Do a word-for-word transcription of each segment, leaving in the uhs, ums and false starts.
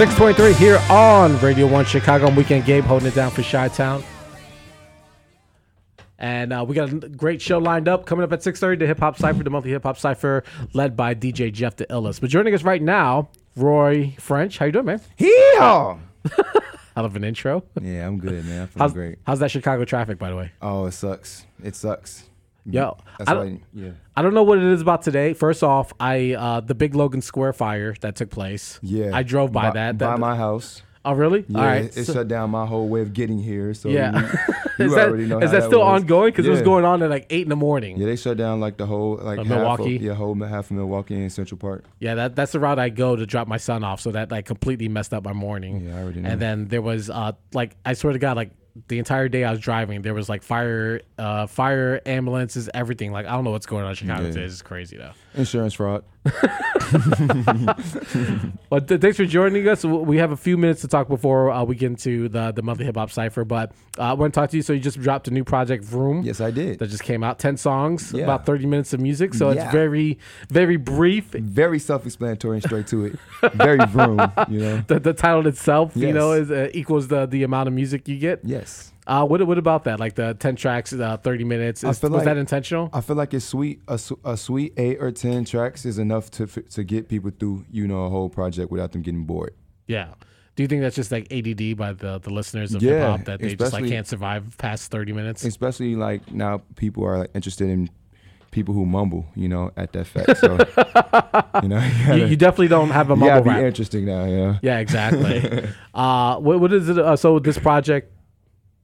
six twenty-three here on Radio one Chicago. I'm Weekend Gabe holding it down for Chi-Town. And uh, we got a great show lined up. Coming up at six thirty, the Hip Hop Cypher, the monthly Hip Hop Cypher, led by D J Jeff the Illis. But joining us right now, Roy French. How you doing, man? Hee-haw! Out of an intro. Yeah, I'm good, man. I'm feeling how's, great. How's that Chicago traffic, by the way? Oh, it sucks. It sucks. Yo, That's I, don't, I, yeah. I don't know what it is about today. First off, I uh, the big Logan Square fire that took place. Yeah, I drove by, by that. By that, my house. Oh, really? Yeah, all right. It, it so, shut down my whole way of getting here. So yeah. You, you is already that, know is that, that still was. ongoing? Because yeah. it was going on at like eight in the morning. Yeah, they shut down like the whole like uh, half Milwaukee. Of, yeah, whole half of Milwaukee and Central Park. Yeah, that that's the route I go to drop my son off. So that like completely messed up my morning. Yeah, I already know. And then there was uh like I swear to God like. the entire day I was driving, there was like fire, uh, fire ambulances, everything. Like I don't know what's going on in Chicago yeah. today. It's crazy though. Insurance fraud. Well, th- thanks for joining us. We have a few minutes to talk before uh, we get into the the monthly hip hop cipher. But uh, I want to talk to you. So you just dropped a new project, Vroom. Yes, I did. That just came out. Ten songs, yeah. about thirty minutes of music. So yeah. it's very, very brief, very self-explanatory and straight to it. Very Vroom. You know, the, the title itself, yes. you know, is uh, equals the the amount of music you get. Yes. Yes. Uh, what what about that? Like the ten tracks, uh, thirty minutes. Is, I feel was like, that intentional? I feel like it's sweet. A, a sweet eight or ten tracks is enough to to get people through, you know, a whole project without them getting bored. Yeah. Do you think that's just like A D D by the, the listeners of yeah, hip hop that they just like can't survive past thirty minutes? Especially like now people are like interested in people who mumble, you know, at that fact. So, you know, you, gotta, you, you definitely don't have a mumble. Yeah, be rap. Interesting now. Yeah. Yeah, exactly. uh, what what is it? Uh, so this project.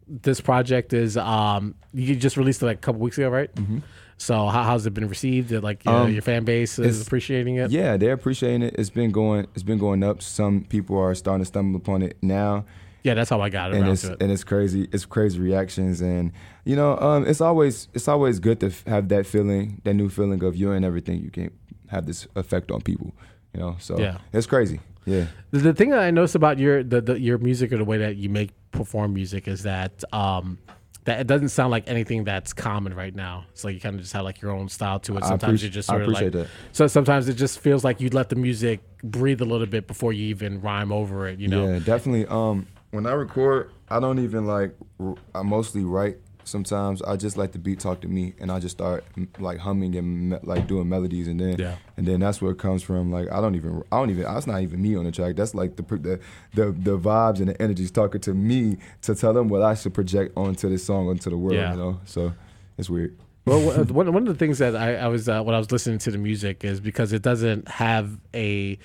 This project is um you just released it like a couple weeks ago, right? Mm-hmm. So how, how's it been received? Like you um, know, your fan base is appreciating it. Yeah, they're appreciating it. It's been going. It's been going up. Some people are starting to stumble upon it now. Yeah, that's how I got around and it's, to it. And it's crazy. It's crazy reactions, and you know, um, it's always it's always good to f- have that feeling, that new feeling of you're in everything. You can have this effect on people, you know. So yeah. it's crazy. Yeah. The thing that I noticed about your the, the your music or the way that you make perform music is that um, that it doesn't sound like anything that's common right now. It's like you kind of just have like your own style to it. Sometimes you just sort of like that. So sometimes it just feels like you let the music breathe a little bit before you even rhyme over it. You know? Yeah, definitely. Um, when I record, I don't even like I mostly write. Sometimes I just let the beat talk to me, and I just start like humming and me- like doing melodies, and then yeah. and then that's where it comes from. Like I don't even, I don't even, that's not even me on the track. That's like the the the, the vibes and the energies talking to me to tell them what I should project onto this song, onto the world. Yeah. You know, so it's weird. Well, one one of the things that I, I was uh, when I was listening to the music is because it doesn't have a.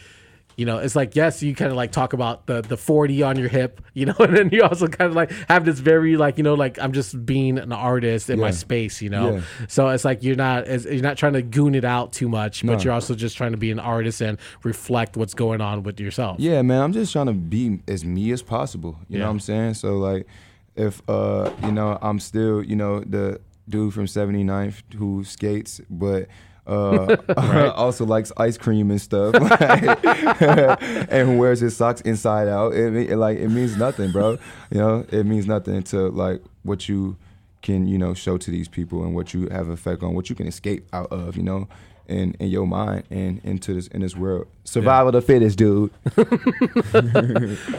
You know, it's like, yes, you kind of like talk about the, the forty on your hip, you know, and then you also kind of like have this very like, you know, like I'm just being an artist in yeah. my space, you know. Yeah. So it's like you're not you're not trying to goon it out too much, but no. you're also just trying to be an artist and reflect what's going on with yourself. Yeah, man, I'm just trying to be as me as possible. You yeah. know what I'm saying? So like if, uh, you know, I'm still, you know, the dude from seventy-ninth who skates, but... Uh, right. Also likes ice cream and stuff, and wears his socks inside out. It, it like it means nothing, bro. You know, it means nothing to like what you can, you know, show to these people and what you have effect on, what you can escape out of, you know, in in your mind and into this in this world. Survival yeah. the fittest, dude.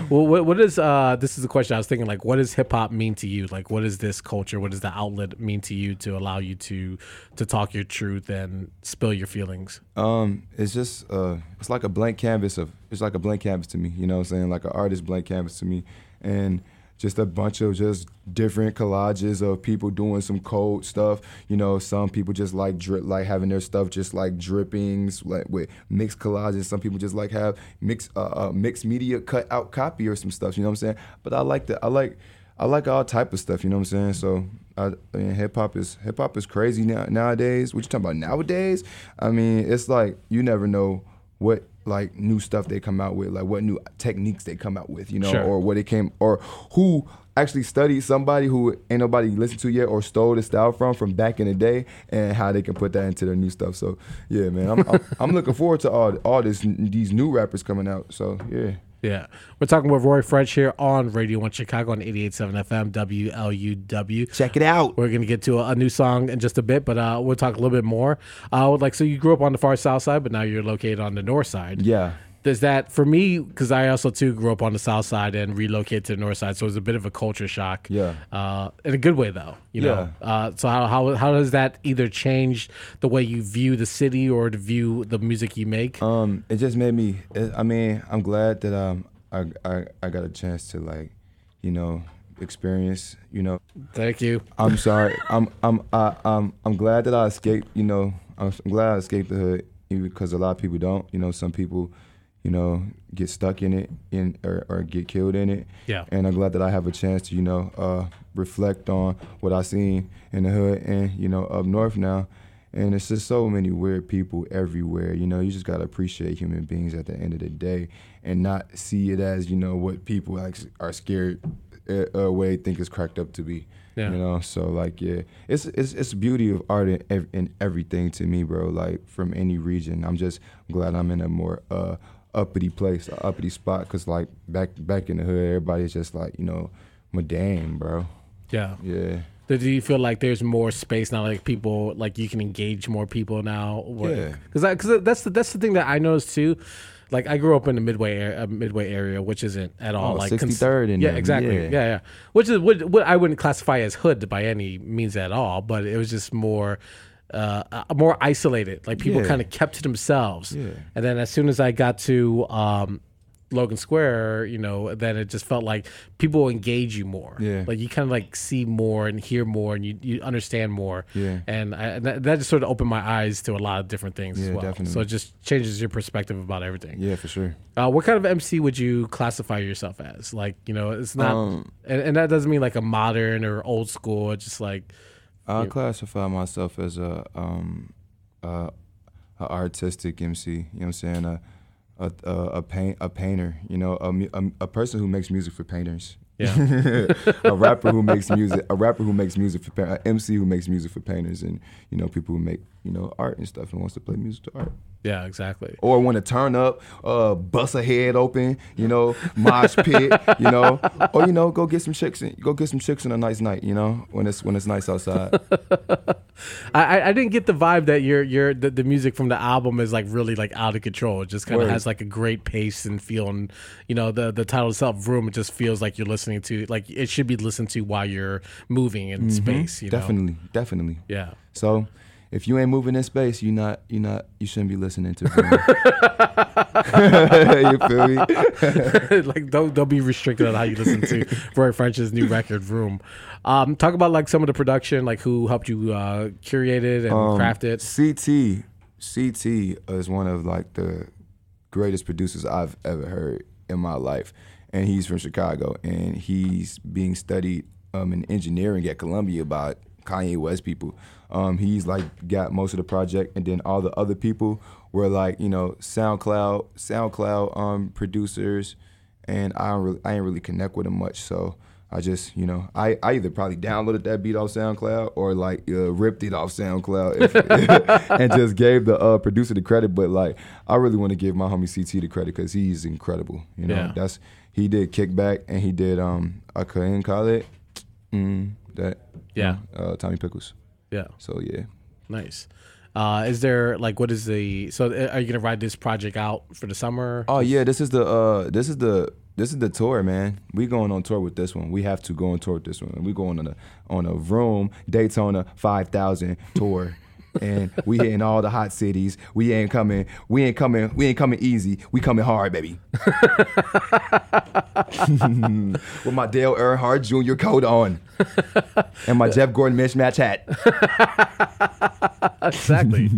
Well, what, what is uh? This is the question I was thinking. Like, what does hip hop mean to you? Like, what is this culture? What does the outlet mean to you to allow you to to talk your truth and spill your feelings? Um, it's just uh, it's like a blank canvas of it's like a blank canvas to me. You know what I'm saying? Like an artist's blank canvas to me, and just a bunch of just different collages of people doing some cold stuff. You know, some people just like drip, like having their stuff just like drippings, like with mixed collages. Some people just like have mixed, uh, uh, mixed media cut out copy or some stuff. You know what I'm saying? But I like the, I like, I like all type of stuff. You know what I'm saying? So I, I mean, hip hop is hip hop is crazy now nowadays. What you talking about nowadays? I mean, it's like you never know what. Like new stuff they come out with, like what new techniques they come out with, you know, sure. or what it came, or who actually studied somebody who ain't nobody listened to yet, or stole the style from from back in the day, and how they can put that into their new stuff. So yeah, man, I'm I'm, I'm looking forward to all all this these new rappers coming out. So yeah. Yeah. We're talking with Roy French here on Radio one Chicago on eighty-eight point seven F M, W L U W. Check it out. We're going to get to a, a new song in just a bit, but uh, we'll talk a little bit more. Uh, like, so you grew up on the far south side, but now you're located on the north side. Yeah. There's that for me, because I also too grew up on the South Side and relocated to the North Side, so it was a bit of a culture shock. Yeah, uh, in a good way though. You know. Yeah. Uh, so how how how does that either change the way you view the city or the view the music you make? Um, it just made me. It, I mean, I'm glad that um I, I I got a chance to like, you know, experience. You know. Thank you. I'm sorry. I'm I'm I, I'm I'm glad that I escaped. You know, I'm glad I escaped the hood, because a lot of people don't. You know, some people, you know, get stuck in it in or, or get killed in it. Yeah. And I'm glad that I have a chance to, you know, uh, reflect on what I seen in the hood and, you know, up north now. And it's just so many weird people everywhere. You know, you just got to appreciate human beings at the end of the day and not see it as, you know, what people like are scared away, think it's cracked up to be. Yeah. You know, so like, yeah, it's it's it's beauty of art in, ev- in everything to me, bro. Like from any region, I'm just glad I'm in a more uh, uppity place, a uppity spot. Cause like back back in the hood, everybody's just like, you know, madame, bro. Yeah, yeah. So do you feel like there's more space now? Like people, like you can engage more people now. Or, yeah. Cause I, cause that's the that's the thing that I noticed too. Like I grew up in the Midway, uh, Midway area, which isn't at all oh, like sixty-third cons- and yeah, them. Exactly, yeah. yeah, yeah. Which is what, what I wouldn't classify as hood by any means at all, but it was just more, uh, more isolated. Like people yeah. kind of kept to themselves. Yeah. And then as soon as I got to um, Logan Square, you know, then it just felt like people engage you more. Yeah. Like you kind of like see more and hear more, and you, you understand more. Yeah. And I, that, that just sort of opened my eyes to a lot of different things yeah, as well. Definitely. So it just changes your perspective about everything. Yeah, for sure. Uh, what kind of M C would you classify yourself as? Like, you know, it's not, um, and, and that doesn't mean like a modern or old school. It's just like, I classify myself as a, um, uh, a artistic M C. You know what I'm saying? Uh, A, a a paint a painter, you know, a, a, a person who makes music for painters. Yeah, a rapper who makes music, a rapper who makes music for an M C who makes music for painters, and you know, people who make, you know, art and stuff and wants to play music to art. Yeah, exactly. Or want to turn up, uh, bust a head open, you know, mosh pit, you know, or you know, go get some chicks and go get some chicks on a nice night, you know, when it's when it's nice outside. I, I didn't get the vibe that your your the, the music from the album is like really like out of control. It just kind of has like a great pace and feel, and you know, the the title itself, Vroom, it just feels like you're listening to, like it should be listened to while you're moving in mm-hmm. space. You definitely, know? definitely. Yeah. So. If you ain't moving in space, you not you not you shouldn't be listening to Vroom. You feel me? Like don't don't be restricted on how you listen to Roy French's new record, Vroom. Um, talk about like some of the production, like who helped you uh, curate it and um, craft it. C T, C T is one of like the greatest producers I've ever heard in my life, and he's from Chicago, and he's being studied um, in engineering at Columbia by Kanye West people. Um, he's like got most of the project, and then all the other people were like, you know, SoundCloud, SoundCloud um, producers, and I don't really, I ain't really connect with them much, so I just, you know, I, I either probably downloaded that beat off SoundCloud or like uh, ripped it off SoundCloud if, and just gave the uh, producer the credit. But like, I really want to give my homie C T the credit because he's incredible. You know, yeah. that's he did Kickback and he did um I couldn't call it. Mm. That yeah, uh, Tommy Pickles. Yeah. So yeah. Nice. Uh, is there like what is the so are you gonna ride this project out for the summer? Oh yeah, this is the uh, this is the this is the tour, man. We going on tour with this one. We have to go on tour with this one. We going on a on a Vroom Daytona five thousand tour. And we hitting all the hot cities. We ain't coming. We ain't coming. We ain't coming easy. We coming hard, baby. With my Dale Earnhardt Junior coat on, and my Jeff Gordon mismatch hat. Exactly.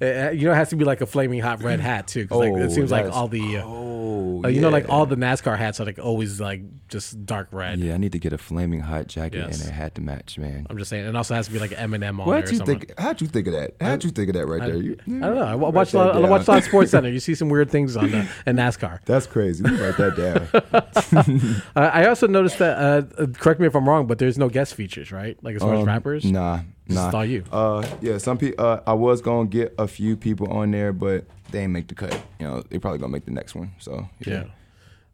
It, you know, it has to be like a flaming hot red hat too. Cause oh, like, it seems like all the. Uh, oh, uh, you yeah. know, like all the NASCAR hats are like always like just dark red. Yeah, I need to get a flaming hot jacket yes. and a hat to match, man. I'm just saying, it also has to be like an Eminem on. What did you someone. think? How'd you think of? That. How'd you think of that right I, there? You, you, I don't know. I watch a lot of Sports Center. You see some weird things on the, in NASCAR. That's crazy. Let me write that down. uh, I also noticed that, uh, correct me if I'm wrong, but there's no guest features, right? Like as far um, as rappers? Nah. Nah. Just all you. Uh, yeah, some people, uh, I was going to get a few people on there, but they didn't make the cut. You know, they probably going to make the next one. So, yeah. yeah.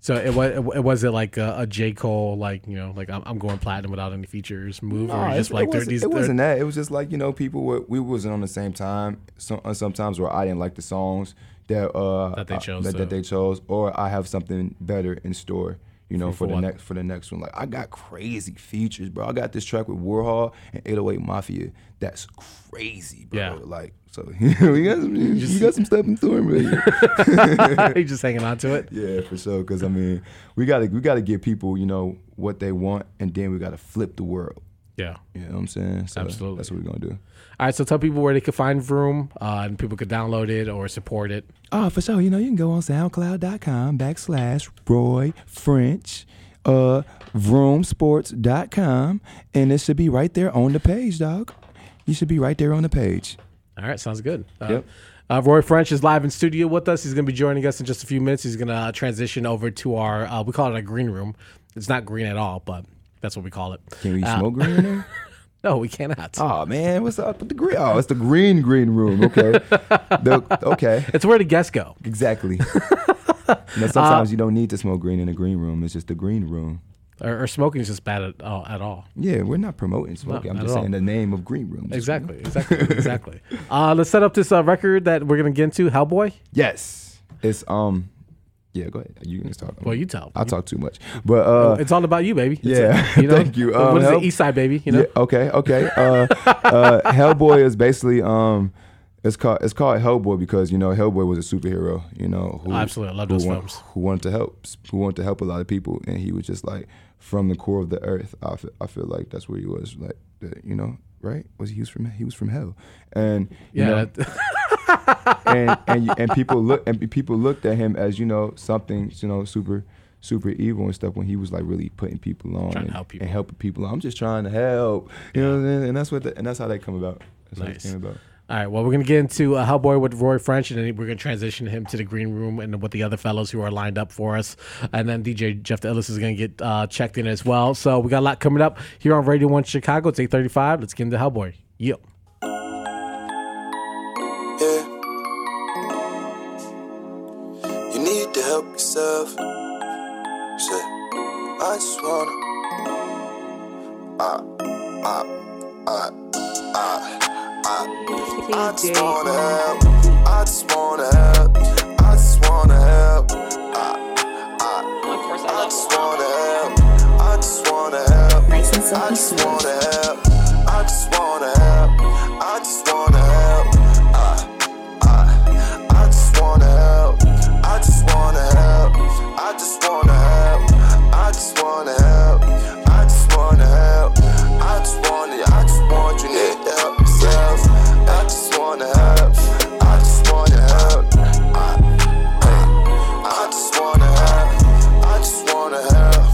So it was it wasn't like a, a J. Cole, like, you know, like I'm, I'm going platinum without any features move, no, or just it, like it, wasn't, it wasn't that. It was just like, you know, people were, we wasn't on the same time. So, sometimes where I didn't like the songs that uh that they chose, I, that, so. that they chose, or I have something better in store. You know, for, for the what? next for the next one, like I got crazy features, bro. I got this track with Warhol and eight oh eight Mafia. That's crazy, bro. Yeah. Like, so you know, you got some, you just, you got some stuff in store, man. You just hanging on to it. Yeah, for sure. Because I mean, we gotta we gotta give people, you know, what they want, and then we gotta flip the world. Yeah, you know what I'm saying. So absolutely, that's what we're gonna do. All right, so tell people where they can find Vroom, uh, and people could download it or support it. Oh, for sure. You know, you can go on SoundCloud.com backslash Roy French, uh, Vroom Sports dot com, and it should be right there on the page, dog. You should be right there on the page. All right, sounds good. Uh, yep. Uh, Roy French is live in studio with us. He's going to be joining us in just a few minutes. He's going to uh, transition over to our, uh, we call it a green room. It's not green at all, but that's what we call it. Can we uh, smoke green in there? No, we cannot. Oh, man, what's up with the green? Oh, it's the green, green room, okay. the, okay. It's where the guests go. Exactly. Now, sometimes uh, you don't need to smoke green in a green room. It's just the green room. Or, or smoking is just bad at, uh, at all. Yeah, we're not promoting smoking. No, I'm just saying all. the name of green room. Exactly, exactly, exactly. Uh, let's set up this uh, record that we're going to get into, Hellboy. Yes. It's, um... Yeah, go ahead. You can start. Well, you talk. I talk too much, but uh, it's all about you, baby. It's yeah, a, you know? Thank you. Um, what is Hell- it, East Side, baby? You know. Yeah, okay, okay. Uh, uh, Hellboy is basically um, it's called it's called Hellboy because you know Hellboy was a superhero. You know, who, absolutely, I love those who films. Want, who wanted to help? Who wanted to help a lot of people? And he was just like from the core of the earth. I feel, I feel like that's where he was. Like you know, right? Was he, he was from he was from hell? And you yeah. Know, that- and and, you, and people look and people looked at him as you know something you know super super evil and stuff when he was like really putting people on and, help people. and helping people. On. I'm just trying to help, you yeah. know. What I mean? And that's what the, and that's how that come about. That's nice. How it came about. All right. Well, we're gonna get into uh, Hellboy with Roy French, and then we're gonna transition him to the green room and with the other fellows who are lined up for us. And then D J Jeff the Illis is gonna get uh, checked in as well. So we got a lot coming up here on Radio One Chicago. It's eight thirty-five. Let's get into Hellboy. Yep. Yourself. Shit, I just wanna I, I, I, I, I, I just wanna help, I just wanna help, I just wanna help, I, I, I just wanna help, I just wanna help, I just wanna help, I just wanna help, I just wanna help, I, I, I just wanna help, I just wanna help. I just wanna help, I just wanna help, I just wanna help, I just wanna, I just want you need to help yourself, I just wanna help, I just wanna help, I, I, I just wanna help, I just wanna help,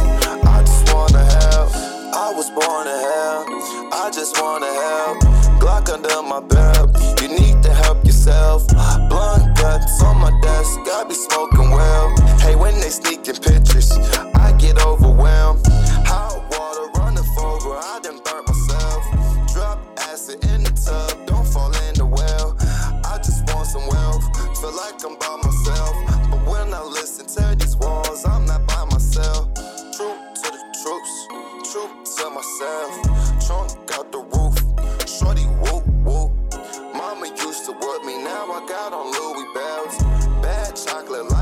I just wanna help, I was born to help, I just wanna help, Glock under my belt, you need to help yourself, blunt guts on my desk, I be smoking well. Hey, when they sneaking pictures, I get overwhelmed. Hot water running over, I done burnt myself. Drop acid in the tub, don't fall in the well. I just want some wealth, feel like I'm by myself. But when I listen to these walls, I'm not by myself. True to the truth, true to myself. Trunk out the roof, shorty whoop whoop. Mama used to whoop me, now I got on Louis bells. Bad chocolate.